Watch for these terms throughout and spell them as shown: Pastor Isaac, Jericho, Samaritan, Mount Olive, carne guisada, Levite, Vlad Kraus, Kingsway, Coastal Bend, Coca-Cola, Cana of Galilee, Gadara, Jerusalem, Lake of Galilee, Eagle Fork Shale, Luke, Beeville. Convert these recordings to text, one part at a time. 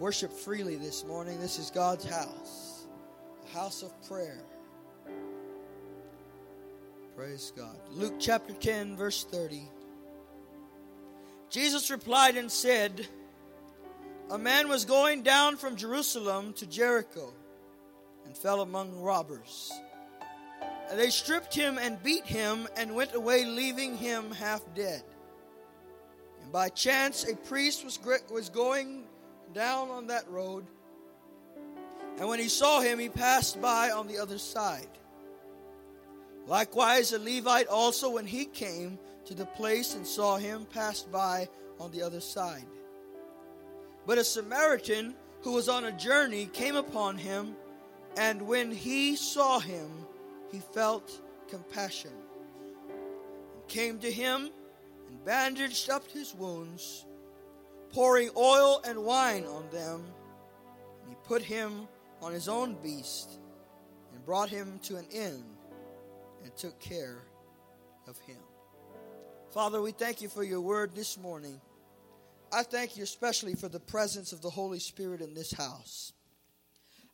Worship freely this morning. This is God's house, a house of prayer. Praise God. Luke chapter 10, verse 30. Jesus replied and said, a man was going down from Jerusalem to Jericho and fell among robbers. And they stripped him and beat him and went away, leaving him half dead. And by chance a priest was going down on that road. And when he saw him, he passed by on the other side. Likewise, a Levite also, when he came to the place and saw him, passed by on the other side. But a Samaritan who was on a journey came upon him, and when he saw him, he felt compassion, and came to him and bandaged up his wounds, pouring oil and wine on them. And he put him on his own beast and brought him to an inn and took care of him. Father, we thank you for your word this morning. I thank you especially for the presence of the Holy Spirit in this house.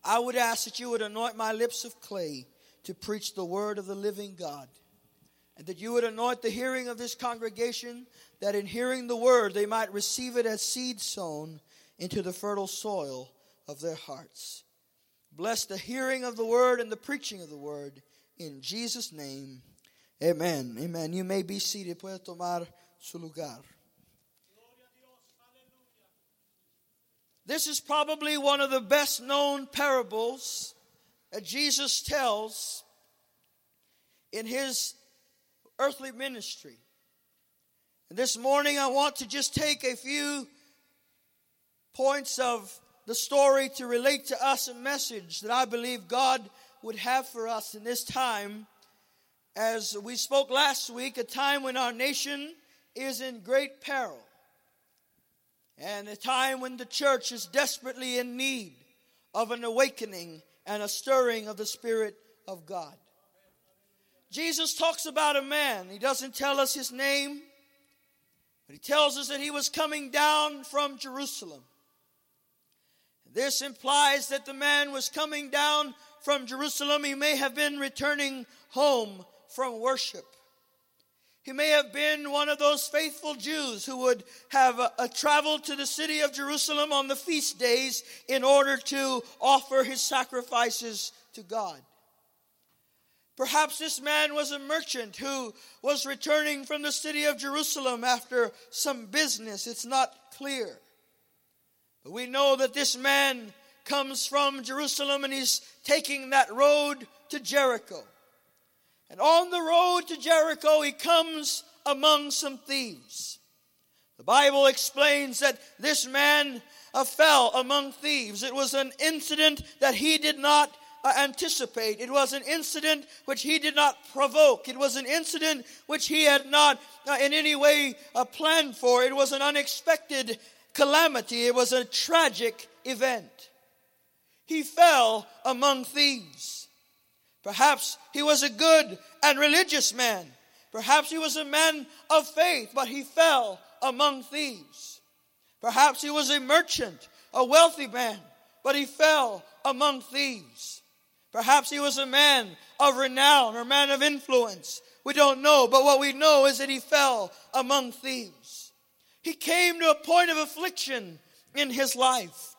I would ask that you would anoint my lips of clay to preach the word of the living God, and that you would anoint the hearing of this congregation, that in hearing the word they might receive it as seed sown into the fertile soil of their hearts. Bless the hearing of the word and the preaching of the word. In Jesus' name, amen. Amen. You may be seated. Puede tomar su lugar. This is probably one of the best known parables that Jesus tells in his earthly ministry. And this morning I want to just take a few points of the story to relate to us a message that I believe God would have for us in this time. As we spoke last week, a time when our nation is in great peril, and a time when the church is desperately in need of an awakening and a stirring of the Spirit of God. Jesus talks about a man. He doesn't tell us his name, but he tells us that he was coming down from Jerusalem. This implies that the man was coming down from Jerusalem. He may have been returning home from worship. He may have been one of those faithful Jews who would have traveled to the city of Jerusalem on the feast days in order to offer his sacrifices to God. Perhaps this man was a merchant who was returning from the city of Jerusalem after some business. It's not clear. But we know that this man comes from Jerusalem and he's taking that road to Jericho. And on the road to Jericho, he comes among some thieves. The Bible explains that this man fell among thieves. It was an incident that he did not anticipate. It was an incident which he did not provoke. It was an incident which he had not in any way planned for. It was an unexpected calamity. It was a tragic event. He fell among thieves. Perhaps he was a good and religious man. Perhaps he was a man of faith, but he fell among thieves. Perhaps he was a merchant, a wealthy man, but he fell among thieves. Perhaps he was a man of renown or man of influence. We don't know, but what we know is that he fell among thieves. He came to a point of affliction in his life.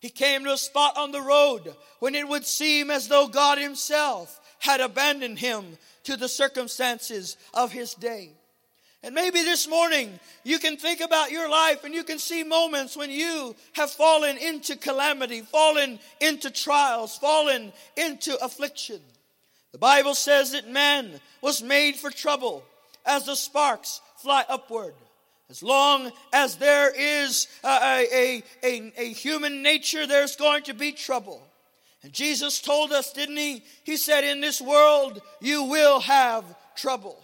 He came to a spot on the road when it would seem as though God himself had abandoned him to the circumstances of his day. And maybe this morning you can think about your life and you can see moments when you have fallen into calamity, fallen into trials, fallen into affliction. The Bible says that man was made for trouble as the sparks fly upward. As long as there is a human nature, there's going to be trouble. And Jesus told us, didn't he? He said, in this world, you will have trouble.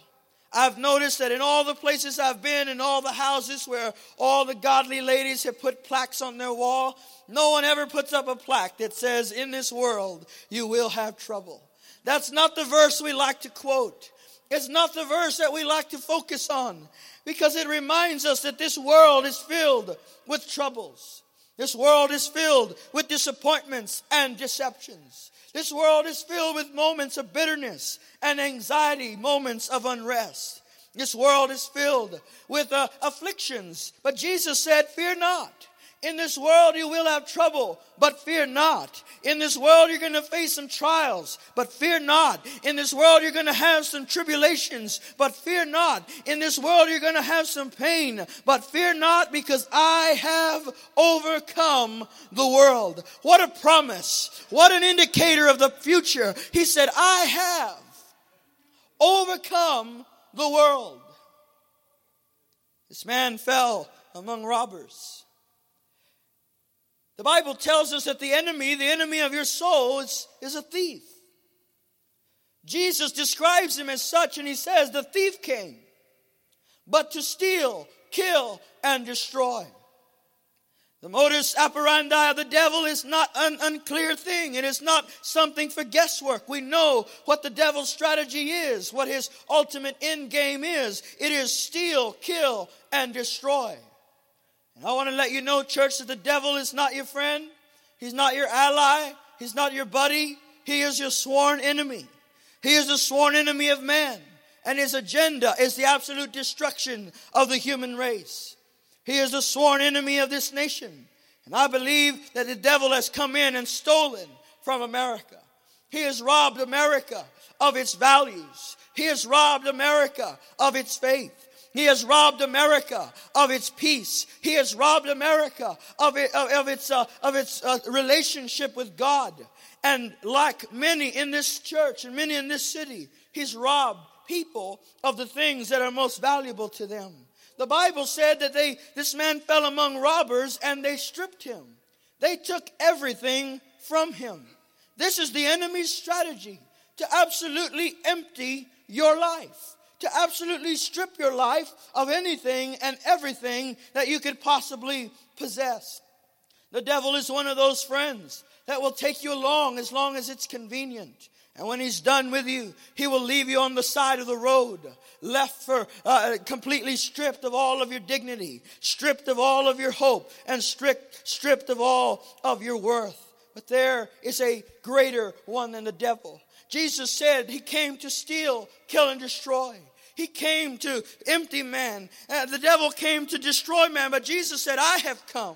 I've noticed that in all the places I've been, in all the houses where all the godly ladies have put plaques on their wall, no one ever puts up a plaque that says, in this world, you will have trouble. That's not the verse we like to quote. It's not the verse that we like to focus on, because it reminds us that this world is filled with troubles. This world is filled with disappointments and deceptions. This world is filled with moments of bitterness and anxiety, moments of unrest. This world is filled with afflictions. But Jesus said, fear not. In this world you will have trouble, but fear not. In this world you're going to face some trials, but fear not. In this world you're going to have some tribulations, but fear not. In this world you're going to have some pain, but fear not, because I have overcome the world. What a promise. What an indicator of the future. He said, I have overcome the world. This man fell among robbers. The Bible tells us that the enemy of your soul is a thief. Jesus describes him as such, and he says, the thief came, but to steal, kill, and destroy. The modus operandi of the devil is not an unclear thing. It is not something for guesswork. We know what the devil's strategy is, what his ultimate end game is. It is steal, kill, and destroy. And I want to let you know, church, that the devil is not your friend. He's not your ally. He's not your buddy. He is your sworn enemy. He is the sworn enemy of man. And his agenda is the absolute destruction of the human race. He is the sworn enemy of this nation. And I believe that the devil has come in and stolen from America. He has robbed America of its values. He has robbed America of its faith. He has robbed America of its peace. He has robbed America of its relationship with God. And like many in this church and many in this city, he's robbed people of the things that are most valuable to them. The Bible said that this man fell among robbers and they stripped him. They took everything from him. This is the enemy's strategy, to absolutely empty your life, to absolutely strip your life of anything and everything that you could possibly possess. The devil is one of those friends that will take you along as long as it's convenient. And when he's done with you, he will leave you on the side of the road, left for completely stripped of all of your dignity, stripped of all of your hope, and stripped of all of your worth. But there is a greater one than the devil. Jesus said he came to steal, kill, and destroy. He came to empty man. The devil came to destroy man. But Jesus said, I have come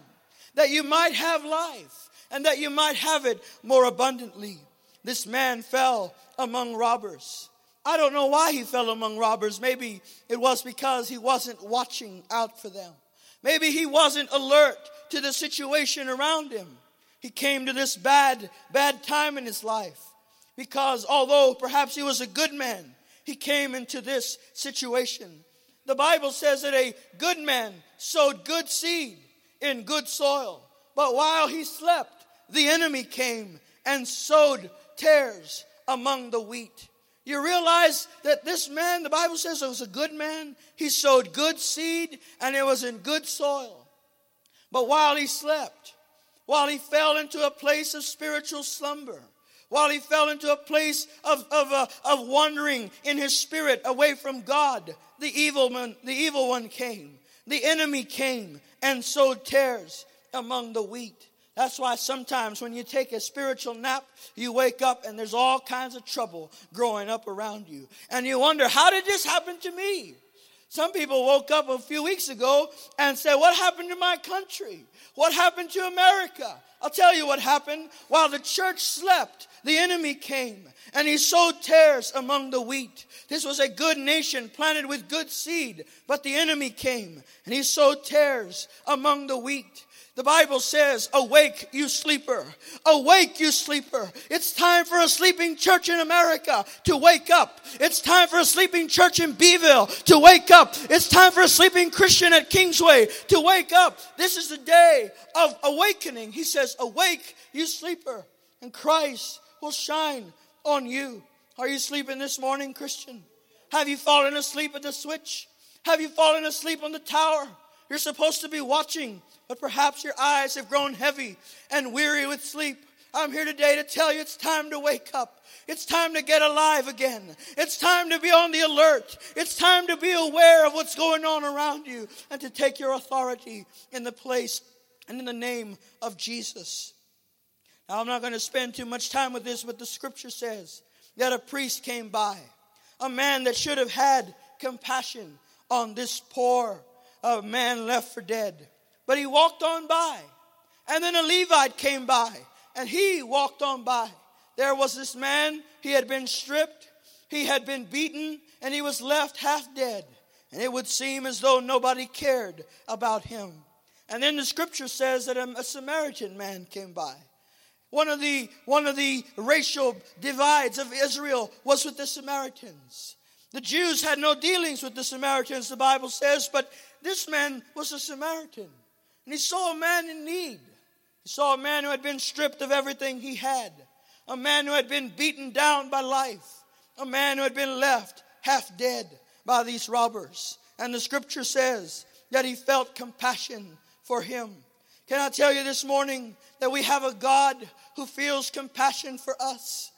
that you might have life and that you might have it more abundantly. This man fell among robbers. I don't know why he fell among robbers. Maybe it was because he wasn't watching out for them. Maybe he wasn't alert to the situation around him. He came to this bad time in his life. Because although perhaps he was a good man, he came into this situation. The Bible says that a good man sowed good seed in good soil. But while he slept, the enemy came and sowed tares among the wheat. You realize that this man, the Bible says, it was a good man. He sowed good seed and it was in good soil. But while he slept, while he fell into a place of spiritual slumber, while he fell into a place of wandering in his spirit away from God, the evil one came. The enemy came and sowed tares among the wheat. That's why sometimes when you take a spiritual nap, you wake up and there's all kinds of trouble growing up around you. And you wonder, how did this happen to me? Some people woke up a few weeks ago and said, what happened to my country? What happened to America? I'll tell you what happened. While the church slept, the enemy came and he sowed tares among the wheat. This was a good nation planted with good seed, but the enemy came and he sowed tares among the wheat. The Bible says, awake, you sleeper. Awake, you sleeper. It's time for a sleeping church in America to wake up. It's time for a sleeping church in Beeville to wake up. It's time for a sleeping Christian at Kingsway to wake up. This is the day of awakening. He says, awake, you sleeper, and Christ will shine on you. Are you sleeping this morning, Christian? Have you fallen asleep at the switch? Have you fallen asleep on the tower? You're supposed to be watching, but perhaps your eyes have grown heavy and weary with sleep. I'm here today to tell you it's time to wake up. It's time to get alive again. It's time to be on the alert. It's time to be aware of what's going on around you and to take your authority in the place and in the name of Jesus. Now, I'm not going to spend too much time with this, but the scripture says that a priest came by, a man that should have had compassion on this poor man left for dead. But he walked on by. And then a Levite came by, and he walked on by. There was this man, he had been stripped, he had been beaten, and he was left half dead. And it would seem as though nobody cared about him. And then the scripture says that a Samaritan man came by. One of the racial divides of Israel was with the Samaritans. The Jews had no dealings with the Samaritans, the Bible says, but this man was a Samaritan. And he saw a man in need. He saw a man who had been stripped of everything he had. A man who had been beaten down by life. A man who had been left half dead by these robbers. And the scripture says that he felt compassion for him. Can I tell you this morning that we have a God who feels compassion for us?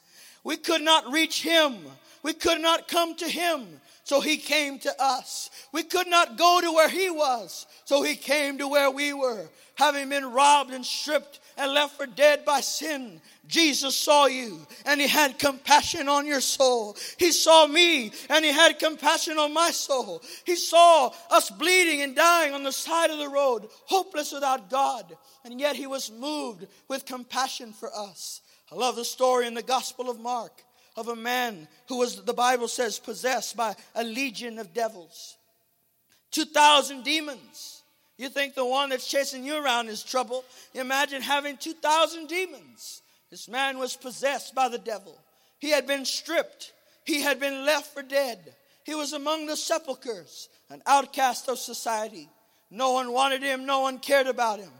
We could not reach him. We could not come to him, so he came to us. We could not go to where he was, so he came to where we were. Having been robbed and stripped and left for dead by sin, Jesus saw you and he had compassion on your soul. He saw me and he had compassion on my soul. He saw us bleeding and dying on the side of the road, hopeless without God. And yet he was moved with compassion for us. I love the story in the Gospel of Mark of a man who was, the Bible says, possessed by a legion of devils. 2,000 demons. You think the one that's chasing you around is trouble. Imagine having 2,000 demons. This man was possessed by the devil. He had been stripped. He had been left for dead. He was among the sepulchres, an outcast of society. No one wanted him. No one cared about him.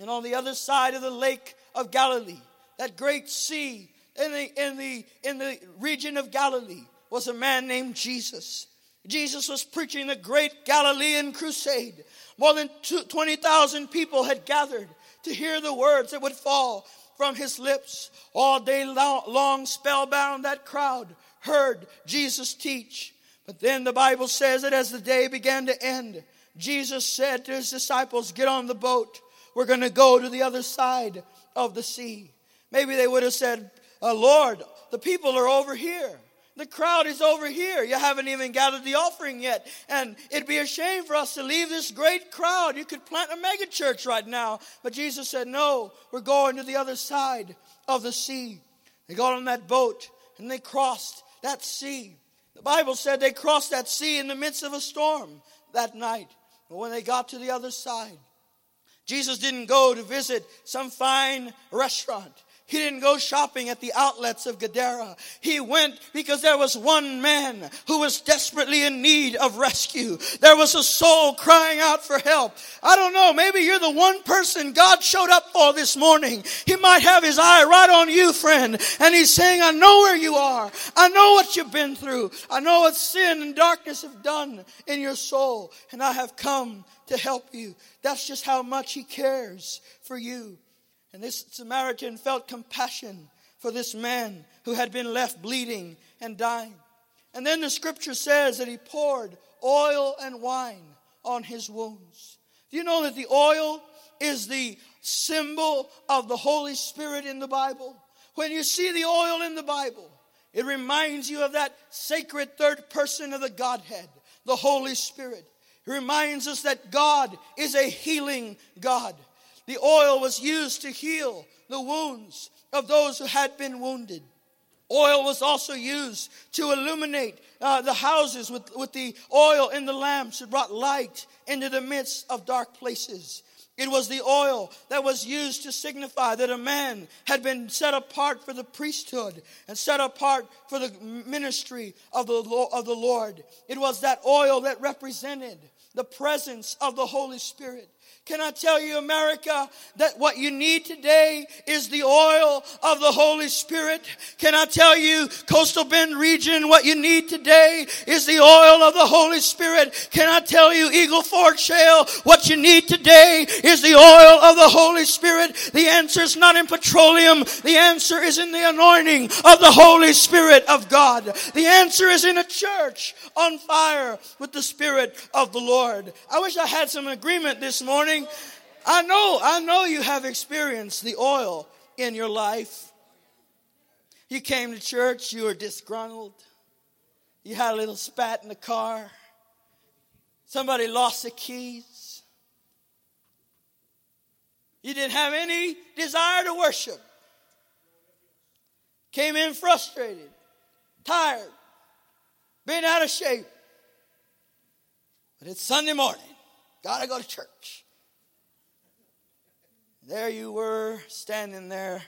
And on the other side of the Lake of Galilee, that great sea in the region of Galilee, was a man named Jesus. Jesus was preaching the great Galilean crusade. More than 20,000 people had gathered to hear the words that would fall from his lips. All day long, spellbound, that crowd heard Jesus teach. But then the Bible says that as the day began to end, Jesus said to his disciples, "Get on the boat. We're going to go to the other side of the sea." Maybe they would have said, "Lord, the people are over here. The crowd is over here. You haven't even gathered the offering yet. And it'd be a shame for us to leave this great crowd. You could plant a mega church right now." But Jesus said, "No, we're going to the other side of the sea." They got on that boat and they crossed that sea. The Bible said they crossed that sea in the midst of a storm that night. But when they got to the other side, Jesus didn't go to visit some fine restaurant. He didn't go shopping at the outlets of Gadara. He went because there was one man who was desperately in need of rescue. There was a soul crying out for help. I don't know, maybe you're the one person God showed up for this morning. He might have his eye right on you, friend. And he's saying, "I know where you are. I know what you've been through. I know what sin and darkness have done in your soul. And I have come to help you." That's just how much he cares for you. And this Samaritan felt compassion for this man who had been left bleeding and dying. And then the scripture says that he poured oil and wine on his wounds. Do you know that the oil is the symbol of the Holy Spirit in the Bible? When you see the oil in the Bible, it reminds you of that sacred third person of the Godhead, the Holy Spirit. It reminds us that God is a healing God. The oil was used to heal the wounds of those who had been wounded. Oil was also used to illuminate the houses with the oil in the lamps. It brought light into the midst of dark places. It was the oil that was used to signify that a man had been set apart for the priesthood and set apart for the ministry of the Lord. It was that oil that represented the presence of the Holy Spirit. Can I tell you, America, that what you need today is the oil of the Holy Spirit? Can I tell you, Coastal Bend region, what you need today is the oil of the Holy Spirit? Can I tell you, Eagle Fork Shale, what you need today is the oil of the Holy Spirit? The answer is not in petroleum. The answer is in the anointing of the Holy Spirit of God. The answer is in a church on fire with the Spirit of the Lord. I wish I had some agreement this morning. I know you have experienced the oil in your life. You came to church, you were disgruntled. You had a little spat in the car. Somebody lost the keys. You didn't have any desire to worship. Came in frustrated, tired, been out of shape. But it's Sunday morning. Gotta go to church. There you were, standing there,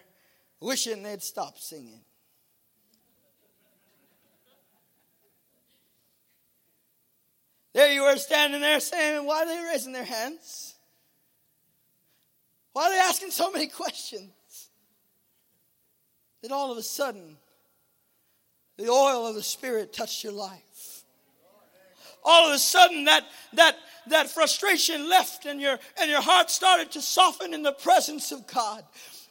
wishing they'd stop singing. There you were, standing there, saying, why are they raising their hands? Why are they asking so many questions? Then all of a sudden, the oil of the Spirit touched your life. All of a sudden, that frustration left, and your heart started to soften in the presence of God.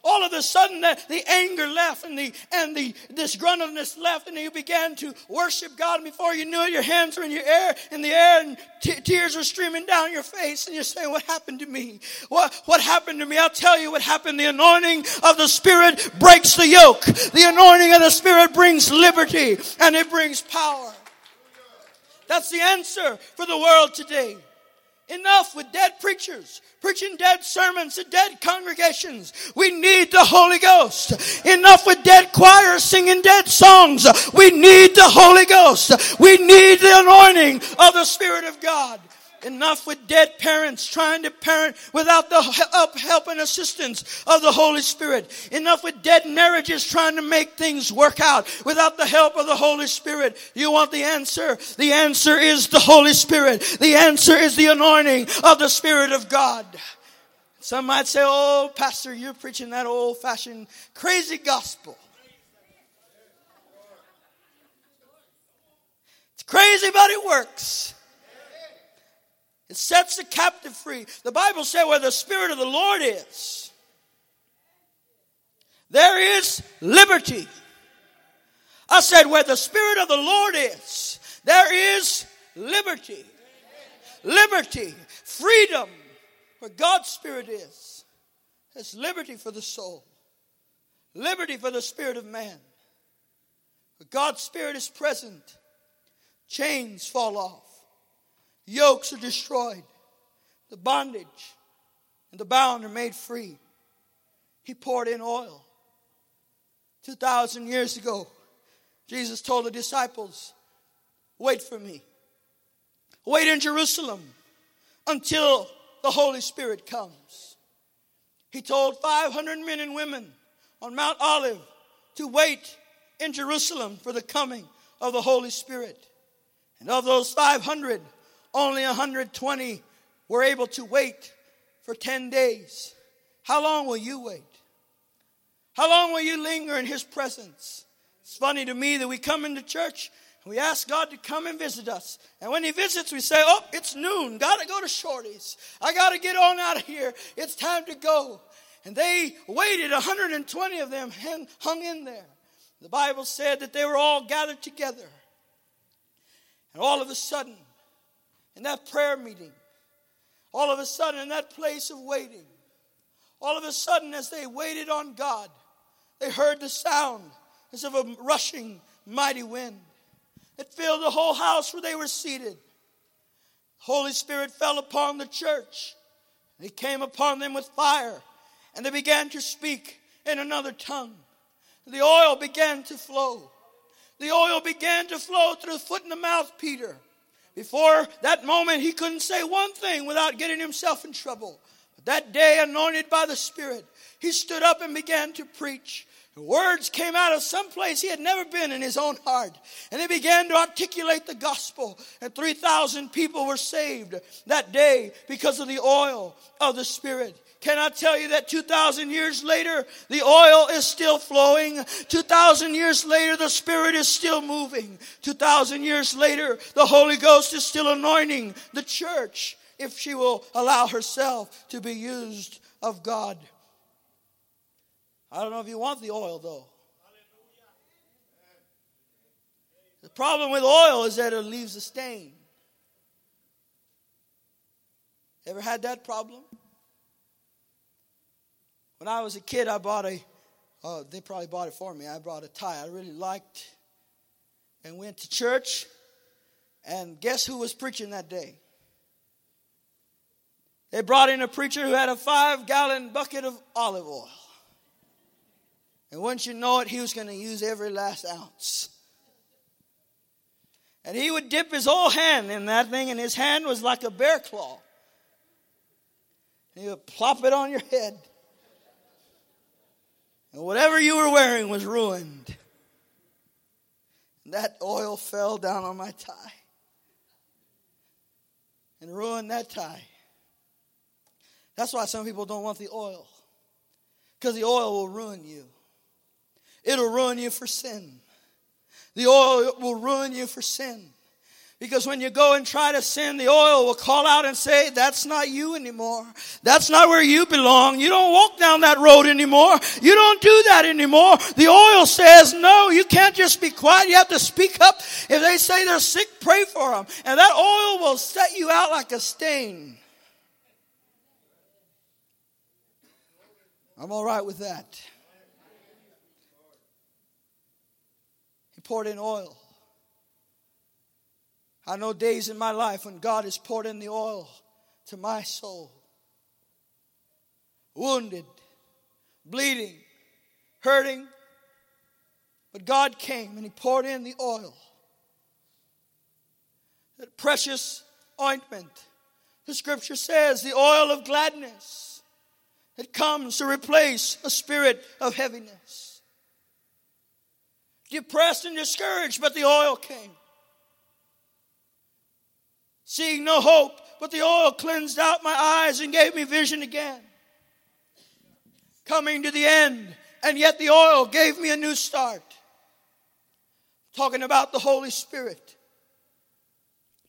All of a sudden, the anger left and the disgruntledness left, and you began to worship God. And before you knew it, your hands were in the air, and tears were streaming down your face. And you're saying, what happened to me? What happened to me? I'll tell you what happened. The anointing of the Spirit breaks the yoke. The anointing of the Spirit brings liberty, and it brings power. That's the answer for the world today. Enough with dead preachers, preaching dead sermons to dead congregations. We need the Holy Ghost. Enough with dead choirs singing dead songs. We need the Holy Ghost. We need the anointing of the Spirit of God. Enough with dead parents trying to parent without the help and assistance of the Holy Spirit. Enough with dead marriages trying to make things work out without the help of the Holy Spirit. You want the answer? The answer is the Holy Spirit. The answer is the anointing of the Spirit of God. Some might say, oh, Pastor, you're preaching that old-fashioned crazy gospel. It's crazy, but it works. It sets the captive free. The Bible said where the Spirit of the Lord is, there is liberty. I said where the Spirit of the Lord is, there is liberty. Liberty, freedom, where God's Spirit is. There's liberty for the soul. Liberty for the spirit of man. Where God's Spirit is present, chains fall off. Yokes are destroyed. The bondage and the bound are made free. He poured in oil. 2,000 years ago, Jesus told the disciples, wait for me. Wait in Jerusalem until the Holy Spirit comes. He told 500 men and women on Mount Olive to wait in Jerusalem for the coming of the Holy Spirit. And of those 500, only 120 were able to wait for 10 days. How long will you wait? How long will you linger in His presence? It's funny to me that we come into church and we ask God to come and visit us. And when He visits, we say, oh, it's noon. Got to go to Shorty's. I got to get on out of here. It's time to go. And they waited, 120 of them hung in there. The Bible said that they were all gathered together. And all of a sudden, in that prayer meeting, all of a sudden in that place of waiting, all of a sudden as they waited on God, they heard the sound as of a rushing mighty wind. It filled the whole house where they were seated. The Holy Spirit fell upon the church. He came upon them with fire, and they began to speak in another tongue. The oil began to flow. The oil began to flow through the foot and the mouth, Peter. Before that moment, he couldn't say one thing without getting himself in trouble. But that day, anointed by the Spirit, he stood up and began to preach. The words came out of some place he had never been in his own heart. And he began to articulate the gospel. And 3,000 people were saved that day because of the oil of the Spirit. Can I tell you that 2,000 years later, the oil is still flowing. 2,000 years later, the Spirit is still moving. 2,000 years later, the Holy Ghost is still anointing the church if she will allow herself to be used of God. I don't know if you want the oil, though. The problem with oil is that it leaves a stain. Ever had that problem? When I was a kid, I bought they probably bought it for me. I bought a tie I really liked and went to church. And guess who was preaching that day? They brought in a preacher who had a 5-gallon bucket of olive oil. And wouldn't you know it, he was going to use every last ounce. And he would dip his whole hand in that thing, and his hand was like a bear claw. And he would plop it on your head. And whatever you were wearing was ruined. And that oil fell down on my tie and ruined that tie. That's why some people don't want the oil, because the oil will ruin you. It'll ruin you for sin. The oil will ruin you for sin. Because when you go and try to sin, the oil will call out and say, that's not you anymore. That's not where you belong. You don't walk down that road anymore. You don't do that anymore. The oil says, no, you can't just be quiet. You have to speak up. If they say they're sick, pray for them. And that oil will set you out like a stain. I'm all right with that. He poured in oil. I know days in my life when God has poured in the oil to my soul. Wounded, bleeding, hurting. But God came and He poured in the oil. That precious ointment. The Scripture says the oil of gladness. It comes to replace a spirit of heaviness. Depressed and discouraged, but the oil came. Seeing no hope, but the oil cleansed out my eyes and gave me vision again. Coming to the end, and yet the oil gave me a new start. Talking about the Holy Spirit.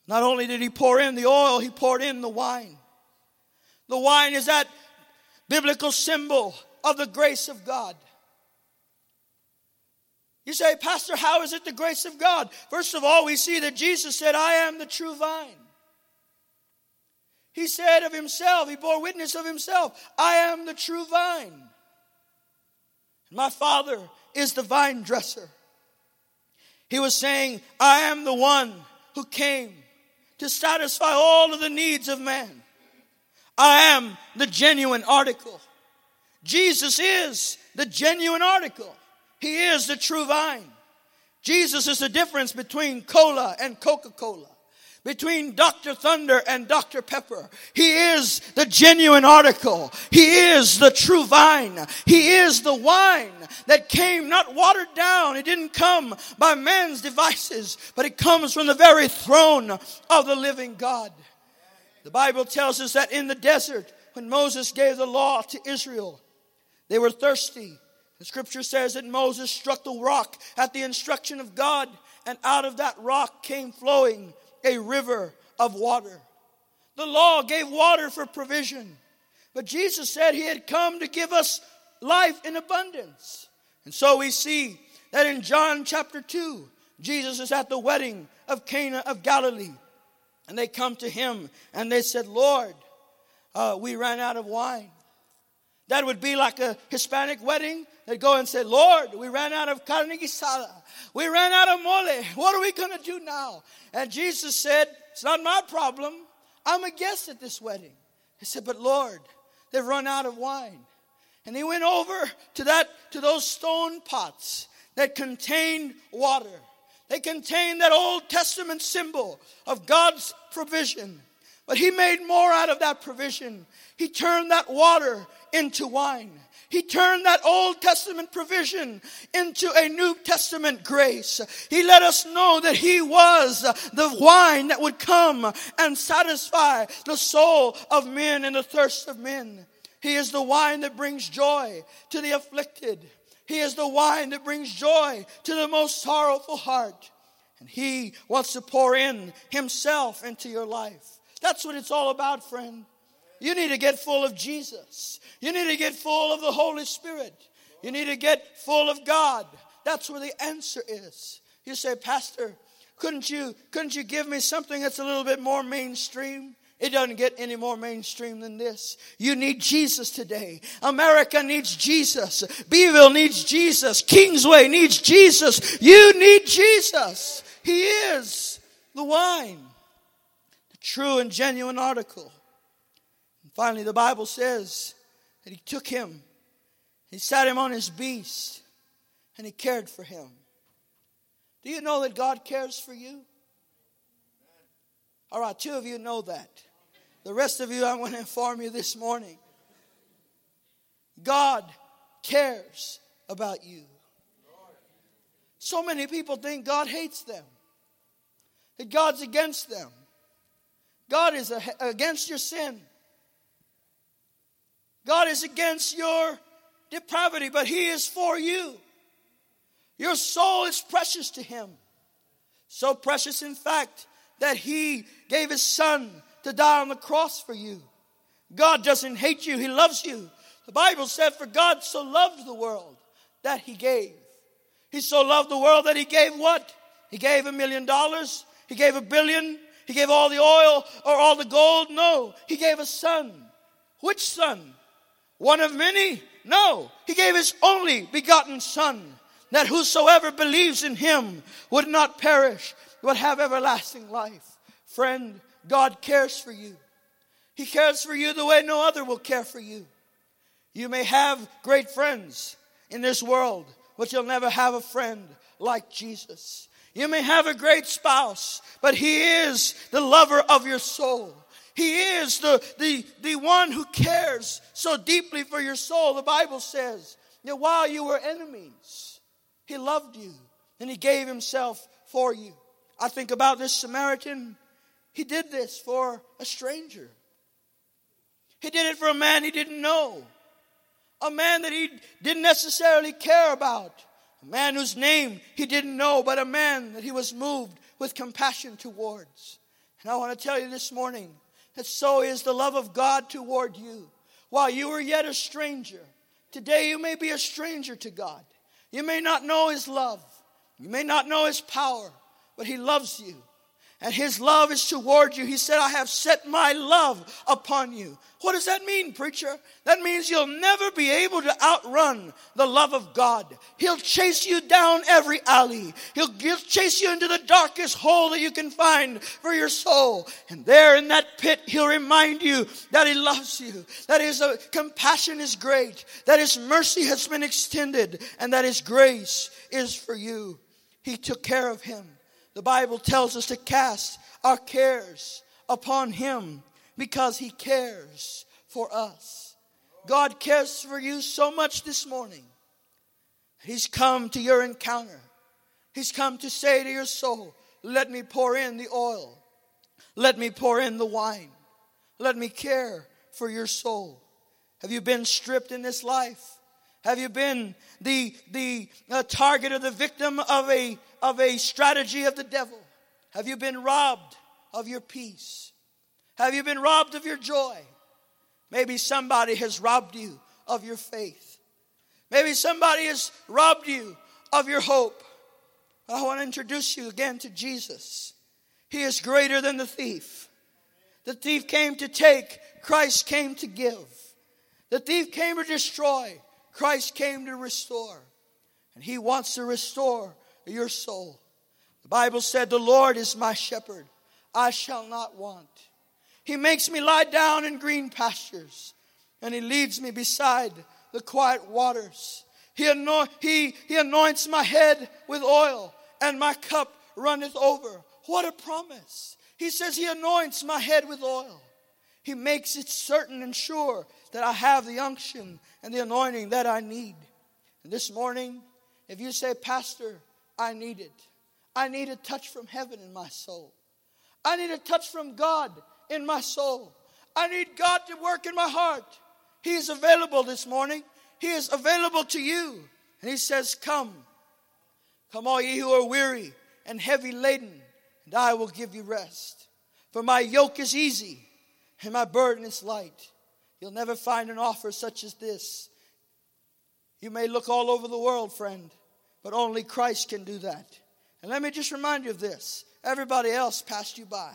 Not only did He pour in the oil, He poured in the wine. The wine is that biblical symbol of the grace of God. You say, Pastor, how is it the grace of God? First of all, we see that Jesus said, I am the true vine. He said of Himself, He bore witness of Himself, I am the true vine. My Father is the vine dresser. He was saying, I am the one who came to satisfy all of the needs of man. I am the genuine article. Jesus is the genuine article. He is the true vine. Jesus is the difference between cola and Coca-Cola, between Dr. Thunder and Dr. Pepper. He is the genuine article. He is the true vine. He is the wine that came not watered down. It didn't come by man's devices, but it comes from the very throne of the living God. The Bible tells us that in the desert, when Moses gave the law to Israel, they were thirsty. The Scripture says that Moses struck the rock at the instruction of God, and out of that rock came flowing a river of water. The law gave water for provision, but Jesus said He had come to give us life in abundance. And so we see that in John chapter 2, Jesus is at the wedding of Cana of Galilee. And they come to Him and they said, Lord, we ran out of wine. That would be like a Hispanic wedding. They'd go and say, Lord, we ran out of carne guisada. We ran out of mole. What are we going to do now? And Jesus said, it's not my problem. I'm a guest at this wedding. He said, but Lord, they've run out of wine. And He went over to those stone pots that contained water. They contain that Old Testament symbol of God's provision. But He made more out of that provision. He turned that water into wine. He turned that Old Testament provision into a New Testament grace. He let us know that He was the wine that would come and satisfy the soul of men and the thirst of men. He is the wine that brings joy to the afflicted. He is the wine that brings joy to the most sorrowful heart. And He wants to pour in Himself into your life. That's what it's all about, friend. You need to get full of Jesus. You need to get full of the Holy Spirit. You need to get full of God. That's where the answer is. You say, Pastor, couldn't you give me something that's a little bit more mainstream? It doesn't get any more mainstream than this. You need Jesus today. America needs Jesus. Beeville needs Jesus. Kingsway needs Jesus. You need Jesus. He is the wine, the true and genuine article. And finally, the Bible says that he took him. He sat him on his beast and he cared for him. Do you know that God cares for you? All right, two of you know that. The rest of you, I want to inform you this morning. God cares about you. So many people think God hates them, that God's against them. God is against your sin. God is against your depravity, but He is for you. Your soul is precious to Him. So precious, in fact, that He gave His Son to die on the cross for you. God doesn't hate you. He loves you. The Bible said, for God so loved the world that He gave. He so loved the world that He gave what? He gave $1 million. He gave $1 billion. He gave all the oil or all the gold. No, He gave a Son. Which Son? One of many? No, He gave His only begotten Son, that whosoever believes in Him would not perish, but have everlasting life. Friend, God cares for you. He cares for you the way no other will care for you. You may have great friends in this world, but you'll never have a friend like Jesus. You may have a great spouse, but He is the lover of your soul. He is the one who cares so deeply for your soul. The Bible says that while you were enemies, He loved you and He gave Himself for you. I think about this Samaritan. He did this for a stranger. He did it for a man he didn't know, a man that he didn't necessarily care about, a man whose name he didn't know, but a man that he was moved with compassion towards. And I want to tell you this morning that so is the love of God toward you. While you were yet a stranger, today you may be a stranger to God. You may not know His love. You may not know His power. But He loves you. And His love is toward you. He said, I have set my love upon you. What does that mean, preacher? That means you'll never be able to outrun the love of God. He'll chase you down every alley. He'll chase you into the darkest hole that you can find for your soul. And there in that pit, He'll remind you that He loves you, that His compassion is great, that His mercy has been extended, and that His grace is for you. He took care of him. The Bible tells us to cast our cares upon Him because He cares for us. God cares for you so much this morning. He's come to your encounter. He's come to say to your soul, let me pour in the oil. Let me pour in the wine. Let me care for your soul. Have you been stripped in this life? Have you been the target or the victim of a strategy of the devil? Have you been robbed of your peace? Have you been robbed of your joy? Maybe somebody has robbed you of your faith. Maybe somebody has robbed you of your hope. I want to introduce you again to Jesus. He is greater than the thief. The thief came to take, Christ came to give. The thief came to destroy, Christ came to restore. And He wants to restore your soul. The Bible said, the Lord is my shepherd. I shall not want. He makes me lie down in green pastures. And He leads me beside the quiet waters. He anoints my head with oil. And my cup runneth over. What a promise. He says He anoints my head with oil. He makes it certain and sure that I have the unction and the anointing that I need. And this morning, if you say, Pastor, I need it. I need a touch from heaven in my soul. I need a touch from God in my soul. I need God to work in my heart. He is available this morning. He is available to you. And He says, come. Come all ye who are weary and heavy laden, and I will give you rest. For my yoke is easy and my burden is light. You'll never find an offer such as this. You may look all over the world, friend, but only Christ can do that. And let me just remind you of this. Everybody else passed you by.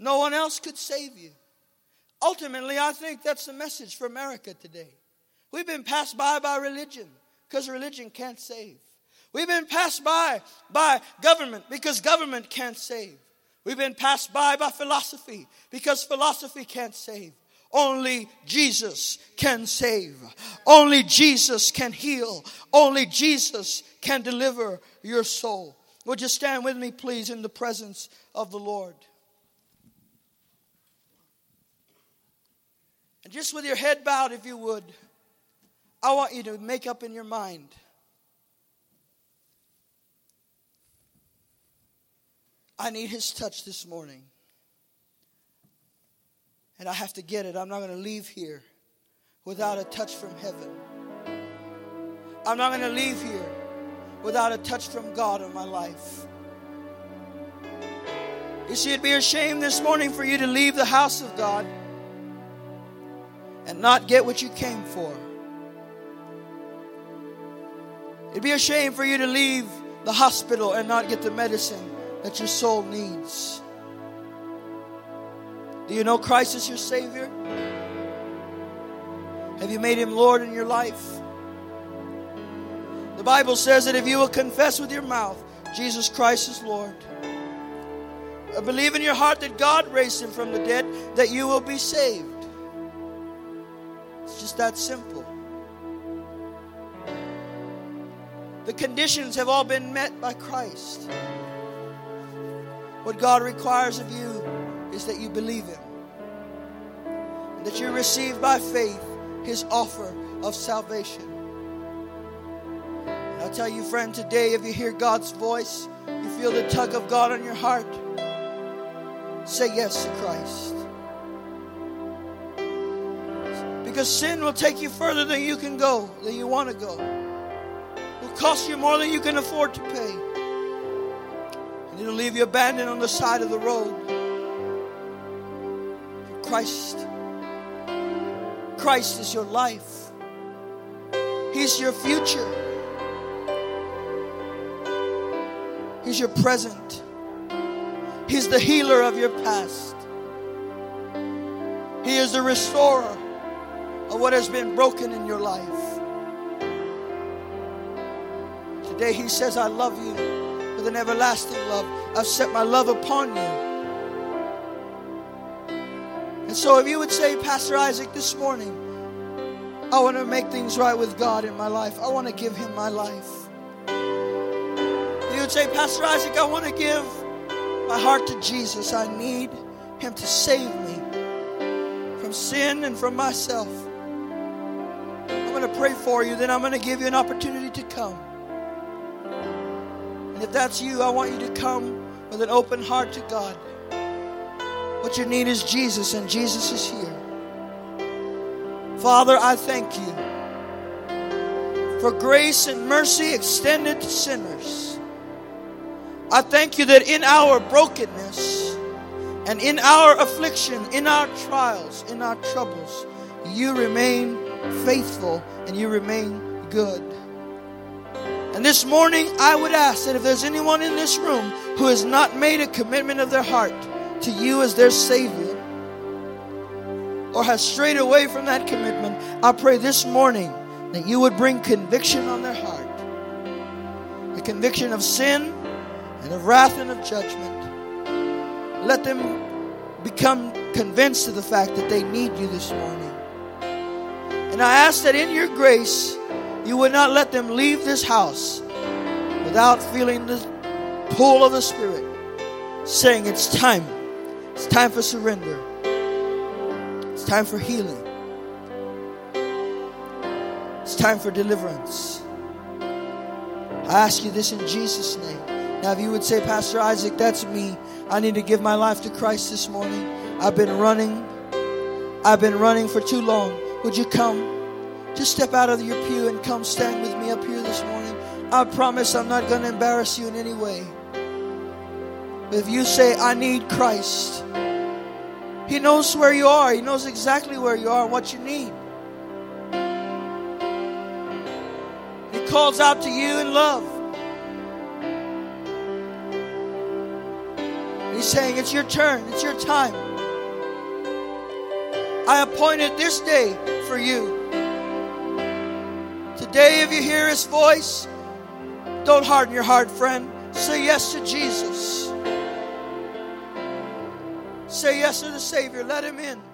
No one else could save you. Ultimately, I think that's the message for America today. We've been passed by religion because religion can't save. We've been passed by government because government can't save. We've been passed by philosophy because philosophy can't save. Only Jesus can save. Only Jesus can heal. Only Jesus can deliver your soul. Would you stand with me, please, in the presence of the Lord? And just with your head bowed, if you would, I want you to make up in your mind. I need his touch this morning. And I have to get it. I'm not going to leave here without a touch from heaven. I'm not going to leave here without a touch from God in my life. You see, it'd be a shame this morning for you to leave the house of God and not get what you came for. It'd be a shame for you to leave the hospital and not get the medicine that your soul needs. Do you know Christ is your Savior? Have you made Him Lord in your life? The Bible says that if you will confess with your mouth, Jesus Christ is Lord, believe in your heart that God raised Him from the dead, that you will be saved. It's just that simple. The conditions have all been met by Christ. What God requires of you is that you believe Him, and that you receive by faith His offer of salvation. And I tell you, friend, today, if you hear God's voice, you feel the tug of God on your heart, say yes to Christ. Because sin will take you further than you can go, than you want to go. It will cost you more than you can afford to pay. It'll leave you abandoned on the side of the road. Christ is your life. He's your future. He's your present. He's the healer of your past. He is the restorer of what has been broken in your life. Today He says, I love you with an everlasting love. I've set my love upon you. And so if you would say, Pastor Isaac, this morning, I want to make things right with God in my life. I want to give Him my life. If you would say, Pastor Isaac, I want to give my heart to Jesus. I need Him to save me from sin and from myself. I'm going to pray for you. Then I'm going to give you an opportunity to come. If that's you, I want you to come with an open heart to God. What you need is Jesus, and Jesus is here. Father, I thank you for grace and mercy extended to sinners. I thank you that in our brokenness and in our affliction, in our trials, in our troubles, you remain faithful and you remain good. And this morning, I would ask that if there's anyone in this room who has not made a commitment of their heart to you as their Savior, or has strayed away from that commitment, I pray this morning that you would bring conviction on their heart. The conviction of sin and of wrath and of judgment. Let them become convinced of the fact that they need you this morning. And I ask that in your grace, you would not let them leave this house without feeling the pull of the Spirit, saying it's time. It's time for surrender. It's time for healing. It's time for deliverance. I ask you this in Jesus' name. Now, if you would say, Pastor Isaac, that's me. I need to give my life to Christ this morning. I've been running for too long. Would you come? Just step out of your pew and come stand with me up here this morning. I promise I'm not going to embarrass you in any way. But if you say, I need Christ, He knows where you are. He knows exactly where you are and what you need. He calls out to you in love. He saying, it's your turn, it's your time. I appointed this day for you. Today, if you hear His voice, don't harden your heart, friend. Say yes to Jesus. Say yes to the Savior. Let Him in.